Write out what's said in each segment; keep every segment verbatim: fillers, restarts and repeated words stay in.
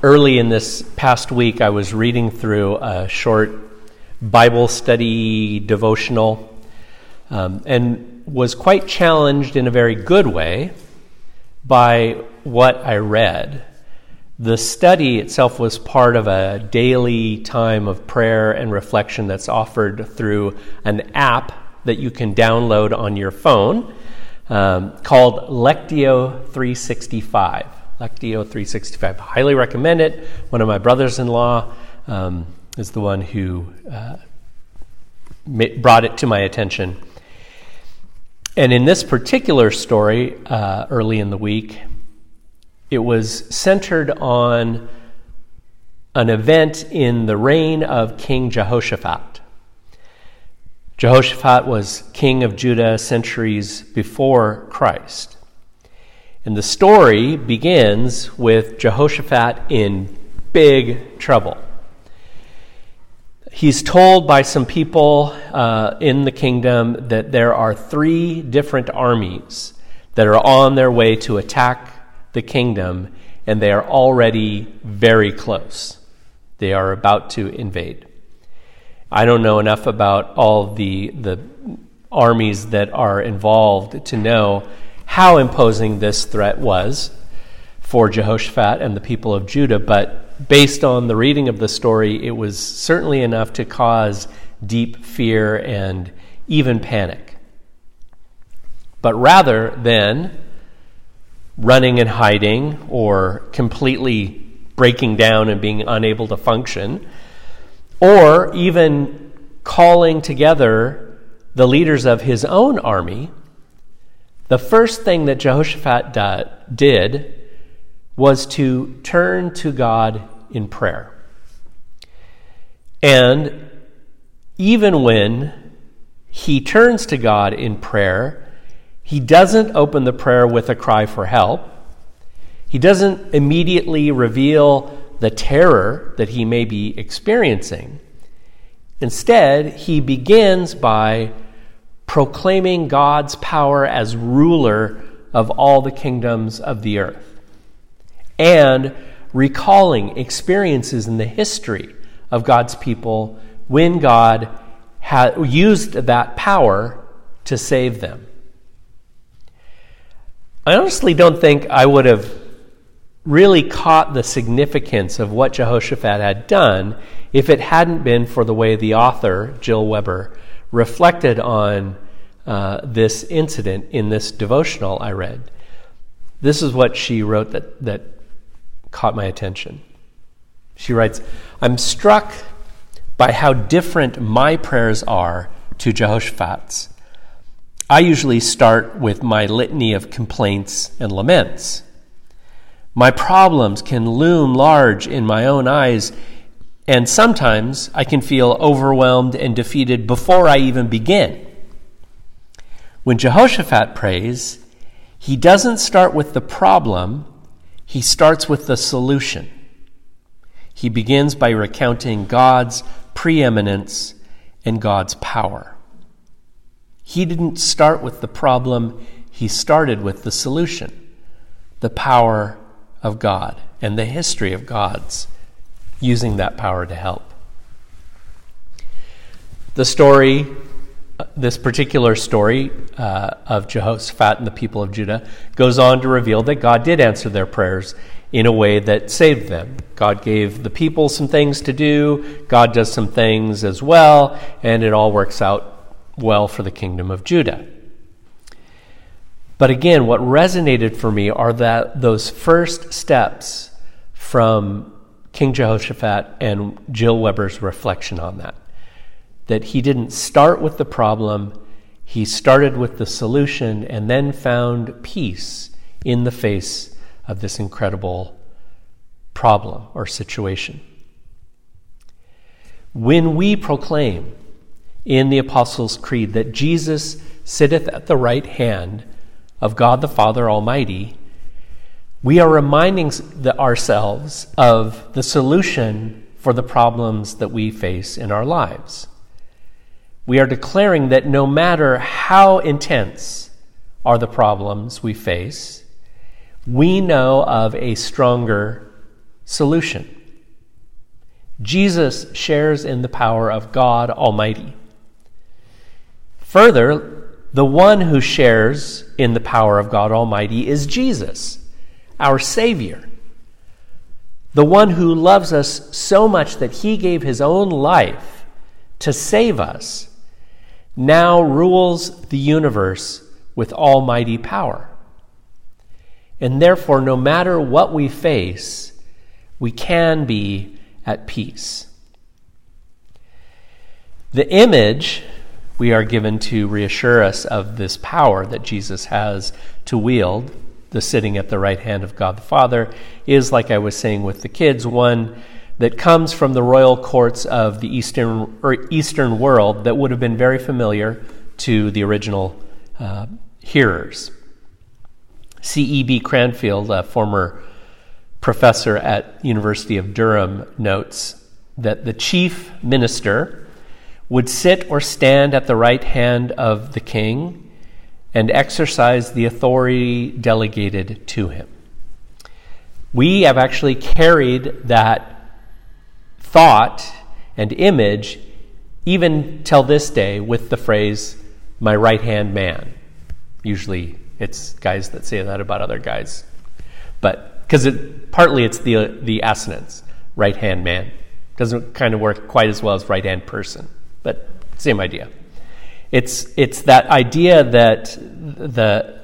Early in this past week, I was reading through a short Bible study devotional um, and was quite challenged in a very good way by what I read. The study itself was part of a daily time of prayer and reflection that's offered through an app that you can download on your phone um, called Lectio three sixty-five. Lectio three sixty-five. Highly recommend it. One of my brothers-in-law um, is the one who uh, brought it to my attention. And in this particular story, uh, early in the week, it was centered on an event in the reign of King Jehoshaphat. Jehoshaphat was king of Judah centuries before Christ. And the story begins with Jehoshaphat in big trouble. He's told by some people uh, in the kingdom that there are three different armies that are on their way to attack the kingdom, and they are already very close. They are about to invade. I don't know enough about all the, the armies that are involved to know how imposing this threat was for Jehoshaphat and the people of Judah, but based on the reading of the story, it was certainly enough to cause deep fear and even panic. But rather than running and hiding or completely breaking down and being unable to function, or even calling together the leaders of his own army, the first thing that Jehoshaphat did was to turn to God in prayer. And even when he turns to God in prayer, he doesn't open the prayer with a cry for help. He doesn't immediately reveal the terror that he may be experiencing. Instead, he begins by proclaiming God's power as ruler of all the kingdoms of the earth, and recalling experiences in the history of God's people when God had used that power to save them. I honestly don't think I would have really caught the significance of what Jehoshaphat had done if it hadn't been for the way the author, Jill Weber, reflected on uh, this incident in this devotional I read. This is what she wrote that, that caught my attention. She writes, "I'm struck by how different my prayers are to Jehoshaphat's. I usually start with my litany of complaints and laments. My problems can loom large in my own eyes, and sometimes I can feel overwhelmed and defeated before I even begin. When Jehoshaphat prays, he doesn't start with the problem, he starts with the solution. He begins by recounting God's preeminence and God's power. He didn't start with the problem, he started with the solution, the power of God and the history of God's using that power to help." The story, this particular story uh, of Jehoshaphat and the people of Judah, goes on to reveal that God did answer their prayers in a way that saved them. God gave the people some things to do, God does some things as well, and it all works out well for the kingdom of Judah. But again, what resonated for me are that those first steps from King Jehoshaphat and Jill Weber's reflection on that, that he didn't start with the problem, he started with the solution and then found peace in the face of this incredible problem or situation. When we proclaim in the Apostles' Creed that Jesus sitteth at the right hand of God the Father Almighty, we are reminding ourselves of the solution for the problems that we face in our lives. We are declaring that no matter how intense are the problems we face, we know of a stronger Solution. Jesus shares in the power of God Almighty. Further, the one who shares in the power of God Almighty is Jesus, our Savior, the one who loves us so much that he gave his own life to save us, now rules the universe with almighty power. And therefore, no matter what we face, we can be at peace. The image we are given to reassure us of this power that Jesus has to wield, the sitting at the right hand of God the Father, is, like I was saying with the kids, one that comes from the royal courts of the Eastern, or Eastern world that would have been very familiar to the original uh, hearers. C E B Cranfield, a former professor at University of Durham, notes that the chief minister would sit or stand at the right hand of the king and exercise the authority delegated to him. We have actually carried that thought and image even till this day with the phrase, "my right-hand man." Usually it's guys that say that about other guys, but because it, partly it's the uh, the assonance, right-hand man. Doesn't kind of work quite as well as right-hand person, but same idea. It's it's that idea that the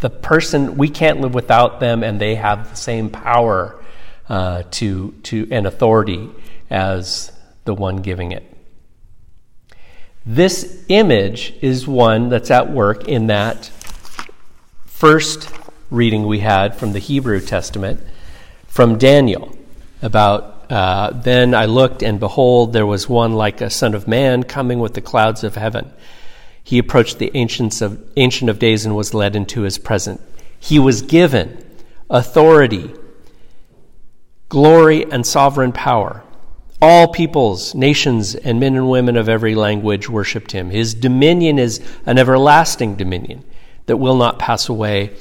the person, we can't live without them, and they have the same power uh, to to and authority as the one giving it. This image is one that's at work in that first reading we had from the Hebrew Testament, from Daniel, about, uh, then I looked, and behold, there was one like a son of man coming with the clouds of heaven. He approached the ancients of, Ancient of Days and was led into his presence. He was given authority, glory, and sovereign power. All peoples, nations, and men and women of every language worshipped him. His dominion is an everlasting dominion that will not pass away,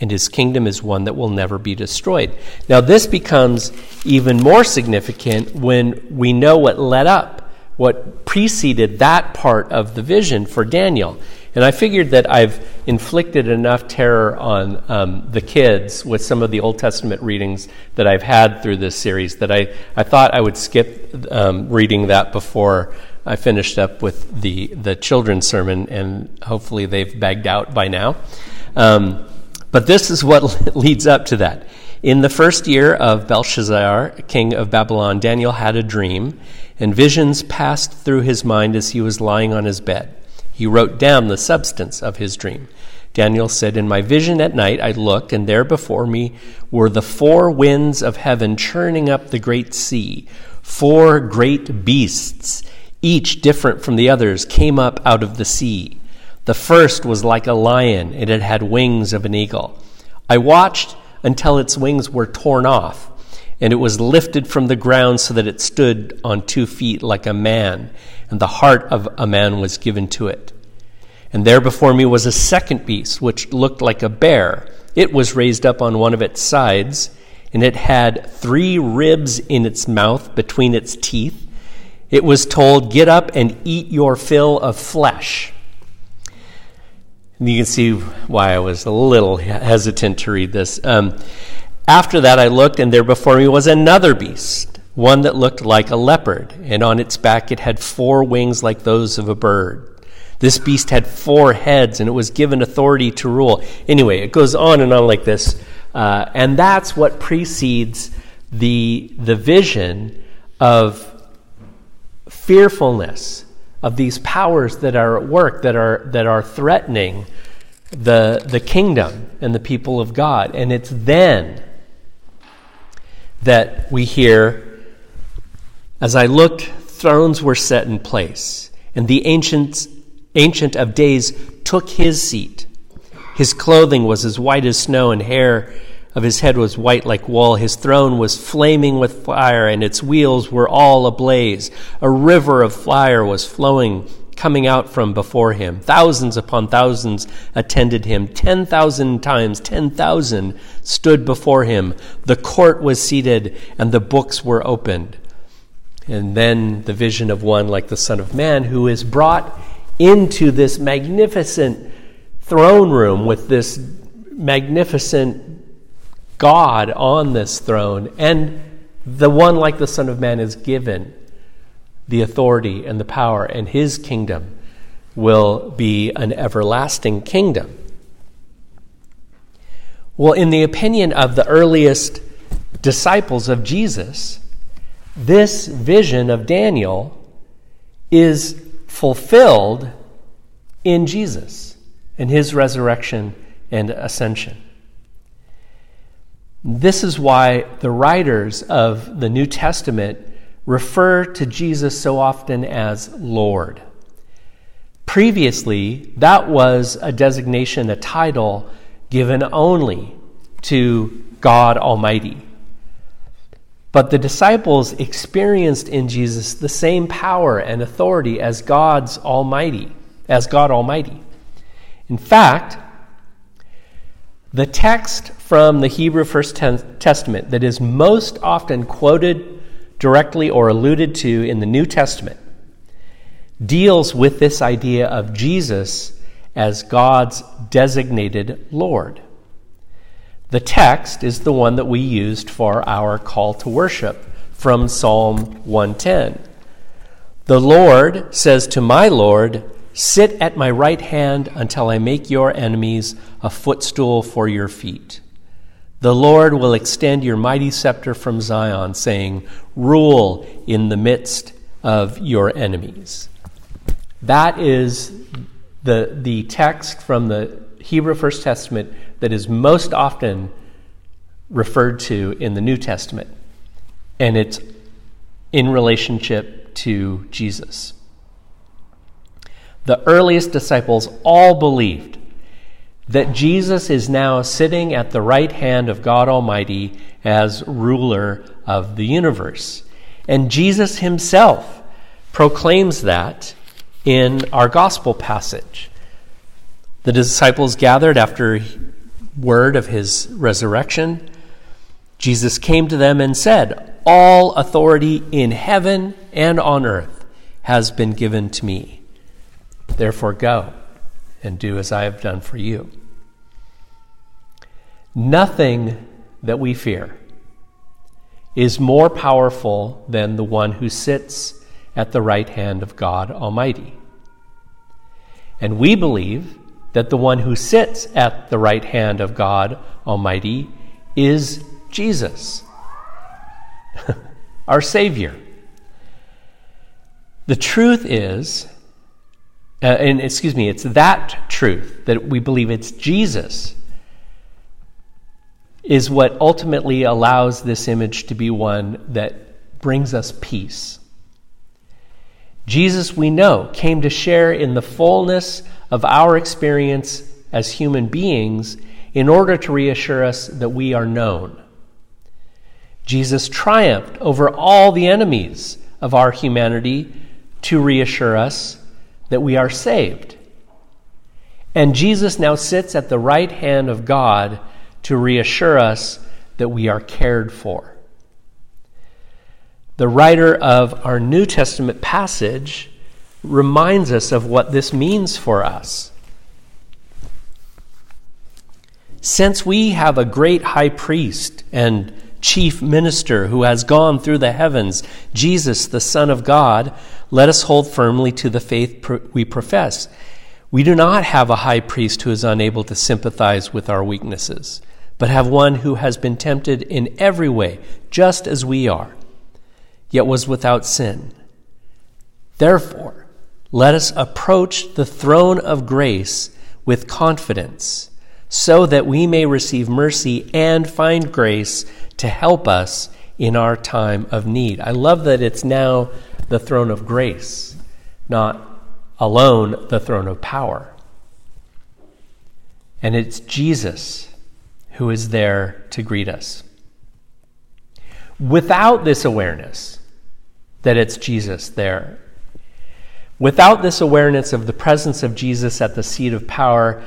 and his kingdom is one that will never be destroyed. Now, this becomes even more significant when we know what led up, what preceded that part of the vision for Daniel. And I figured that I've inflicted enough terror on um, the kids with some of the Old Testament readings that I've had through this series that I, I thought I would skip um, reading that before I finished up with the, the children's sermon, and hopefully they've bagged out by now. Um, But this is what leads up to that. In the first year of Belshazzar, king of Babylon, Daniel had a dream, and visions passed through his mind as he was lying on his bed. He wrote down the substance of his dream. Daniel said, "In my vision at night I looked, and there before me were the four winds of heaven churning up the great sea. Four great beasts, each different from the others, came up out of the sea. The first was like a lion, and it had wings of an eagle. I watched until its wings were torn off, and it was lifted from the ground so that it stood on two feet like a man, and the heart of a man was given to it. And there before me was a second beast, which looked like a bear. It was raised up on one of its sides, and it had three ribs in its mouth between its teeth. It was told, 'Get up and eat your fill of flesh.'" And you can see why I was a little hesitant to read this. Um, After that I looked, and there before me was another beast, one that looked like a leopard, and on its back it had four wings like those of a bird. This beast had four heads, and it was given authority to rule. Anyway, it goes on and on like this. Uh, and that's what precedes the the vision of fearfulness, of these powers that are at work, that are that are threatening the the kingdom and the people of God. And it's then that we hear, "As I looked, thrones were set in place, and the ancients, ancient of days took his seat. His clothing was as white as snow, and hair of his head was white like wool. His throne was flaming with fire, and its wheels were all ablaze. A river of fire was flowing, coming out from before him. Thousands upon thousands attended him. Ten thousand times, ten thousand stood before him. The court was seated, and the books were opened. And then the vision of one like the Son of Man, who is brought into this magnificent throne room with this magnificent God on this throne. And the one like the Son of Man is given the authority and the power, and his kingdom will be an everlasting kingdom. Well, in the opinion of the earliest disciples of Jesus, this vision of Daniel is fulfilled in Jesus and his resurrection and ascension. This is why the writers of the New Testament refer to Jesus so often as Lord. Previously, that was a designation, a title given only to God Almighty. But the disciples experienced in Jesus the same power and authority as God's Almighty, as God Almighty. In fact, the text from the Hebrew First Testament that is most often quoted directly or alluded to in the New Testament deals with this idea of Jesus as God's designated Lord. The text is the one that we used for our call to worship from Psalm one ten. The Lord says to my Lord, "Sit at my right hand until I make your enemies a footstool for your feet. The Lord will extend your mighty scepter from Zion, saying, rule in the midst of your enemies." That is the, the text from the Hebrew First Testament that is most often referred to in the New Testament, and it's in relationship to Jesus. The earliest disciples all believed that Jesus is now sitting at the right hand of God Almighty as ruler of the universe. And Jesus himself proclaims that in our gospel passage. The disciples gathered after word of his resurrection. Jesus came to them and said, "All authority in heaven and on earth has been given to me. Therefore go and do as I have done for you." Nothing that we fear is more powerful than the one who sits at the right hand of God Almighty. And we believe that the one who sits at the right hand of God Almighty is Jesus, our Savior. The truth is Uh, and excuse me, it's that truth that we believe it's Jesus is what ultimately allows this image to be one that brings us peace. Jesus, we know, came to share in the fullness of our experience as human beings in order to reassure us that we are known. Jesus triumphed over all the enemies of our humanity to reassure us that we are saved. And Jesus now sits at the right hand of God to reassure us that we are cared for. The writer of our New Testament passage reminds us of what this means for us. "Since we have a great high priest and chief minister who has gone through the heavens, Jesus, the Son of God, let us hold firmly to the faith we profess. We do not have a high priest who is unable to sympathize with our weaknesses, but have one who has been tempted in every way, just as we are, yet was without sin. Therefore, let us approach the throne of grace with confidence, so that we may receive mercy and find grace to help us in our time of need." I love that it's now the throne of grace, not alone the throne of power. And it's Jesus who is there to greet us. Without this awareness that it's Jesus there, Without this awareness of the presence of Jesus at the seat of power,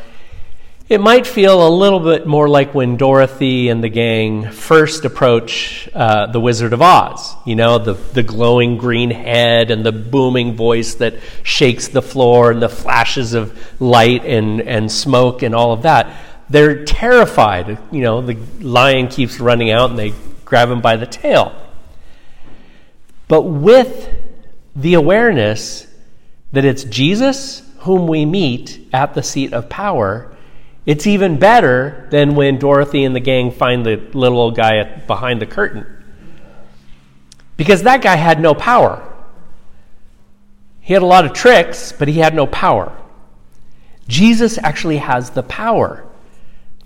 it might feel a little bit more like when Dorothy and the gang first approach uh, the Wizard of Oz. You know, the, the glowing green head and the booming voice that shakes the floor and the flashes of light and, and smoke and all of that. They're terrified. You know, the lion keeps running out and they grab him by the tail. But with the awareness that it's Jesus whom we meet at the seat of power, it's even better than when Dorothy and the gang find the little old guy at, behind the curtain. Because that guy had no power. He had a lot of tricks, but he had no power. Jesus actually has the power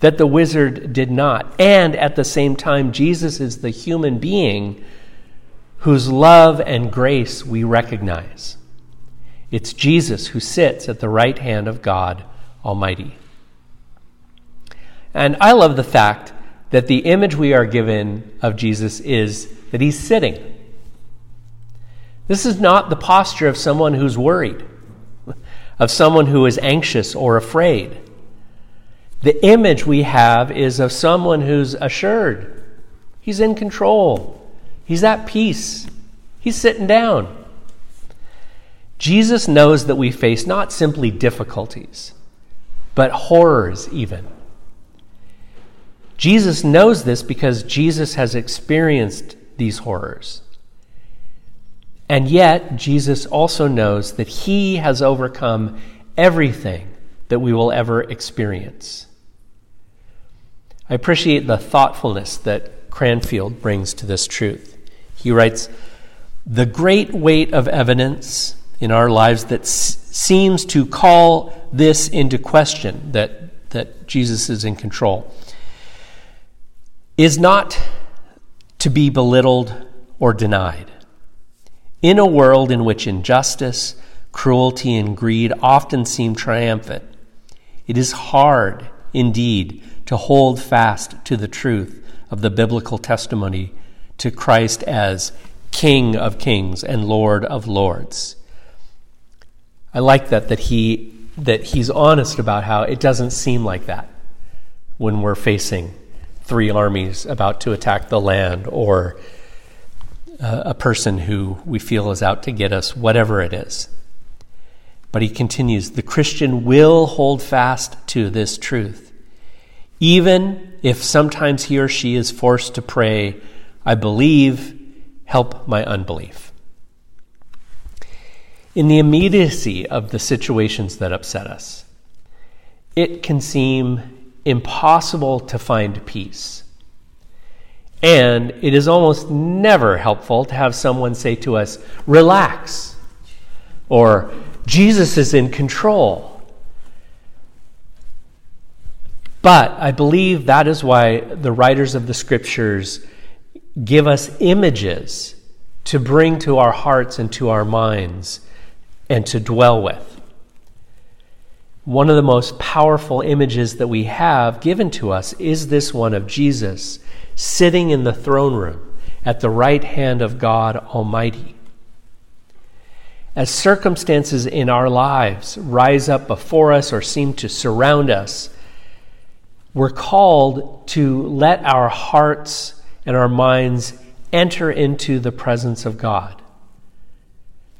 that the wizard did not. And at the same time, Jesus is the human being whose love and grace we recognize. It's Jesus who sits at the right hand of God Almighty. And I love the fact that the image we are given of Jesus is that he's sitting. This is not the posture of someone who's worried, of someone who is anxious or afraid. The image we have is of someone who's assured. He's in control. He's at peace. He's sitting down. Jesus knows that we face not simply difficulties, but horrors even. Jesus knows this because Jesus has experienced these horrors. And yet, Jesus also knows that he has overcome everything that we will ever experience. I appreciate the thoughtfulness that Cranfield brings to this truth. He writes, "The great weight of evidence in our lives that s- seems to call this into question, that, that Jesus is in control, is not to be belittled or denied. In a world in which injustice, cruelty, and greed often seem triumphant, it is hard, indeed, to hold fast to the truth of the biblical testimony to Christ as King of Kings and Lord of Lords." I like that, that he that he's honest about how it doesn't seem like that when we're facing three armies about to attack the land, or uh, a person who we feel is out to get us, whatever it is. But he continues, "The Christian will hold fast to this truth, even if sometimes he or she is forced to pray, 'I believe, help my unbelief.'" In the immediacy of the situations that upset us, it can seem impossible to find peace. And it is almost never helpful to have someone say to us, "Relax," or "Jesus is in control." But I believe that is why the writers of the scriptures give us images to bring to our hearts and to our minds and to dwell with. One of the most powerful images that we have given to us is this one of Jesus sitting in the throne room at the right hand of God Almighty. As circumstances in our lives rise up before us or seem to surround us, we're called to let our hearts and our minds enter into the presence of God,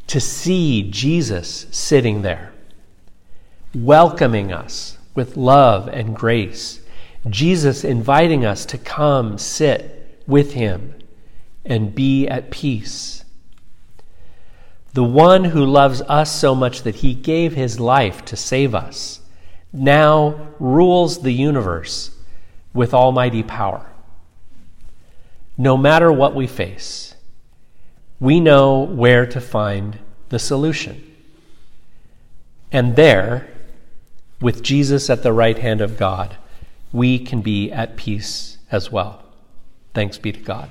to see Jesus sitting there, welcoming us with love and grace. Jesus inviting us to come sit with him and be at peace. The one who loves us so much that he gave his life to save us now rules the universe with almighty power. No matter what we face, we know where to find the solution. And there, with Jesus at the right hand of God, we can be at peace as well. Thanks be to God.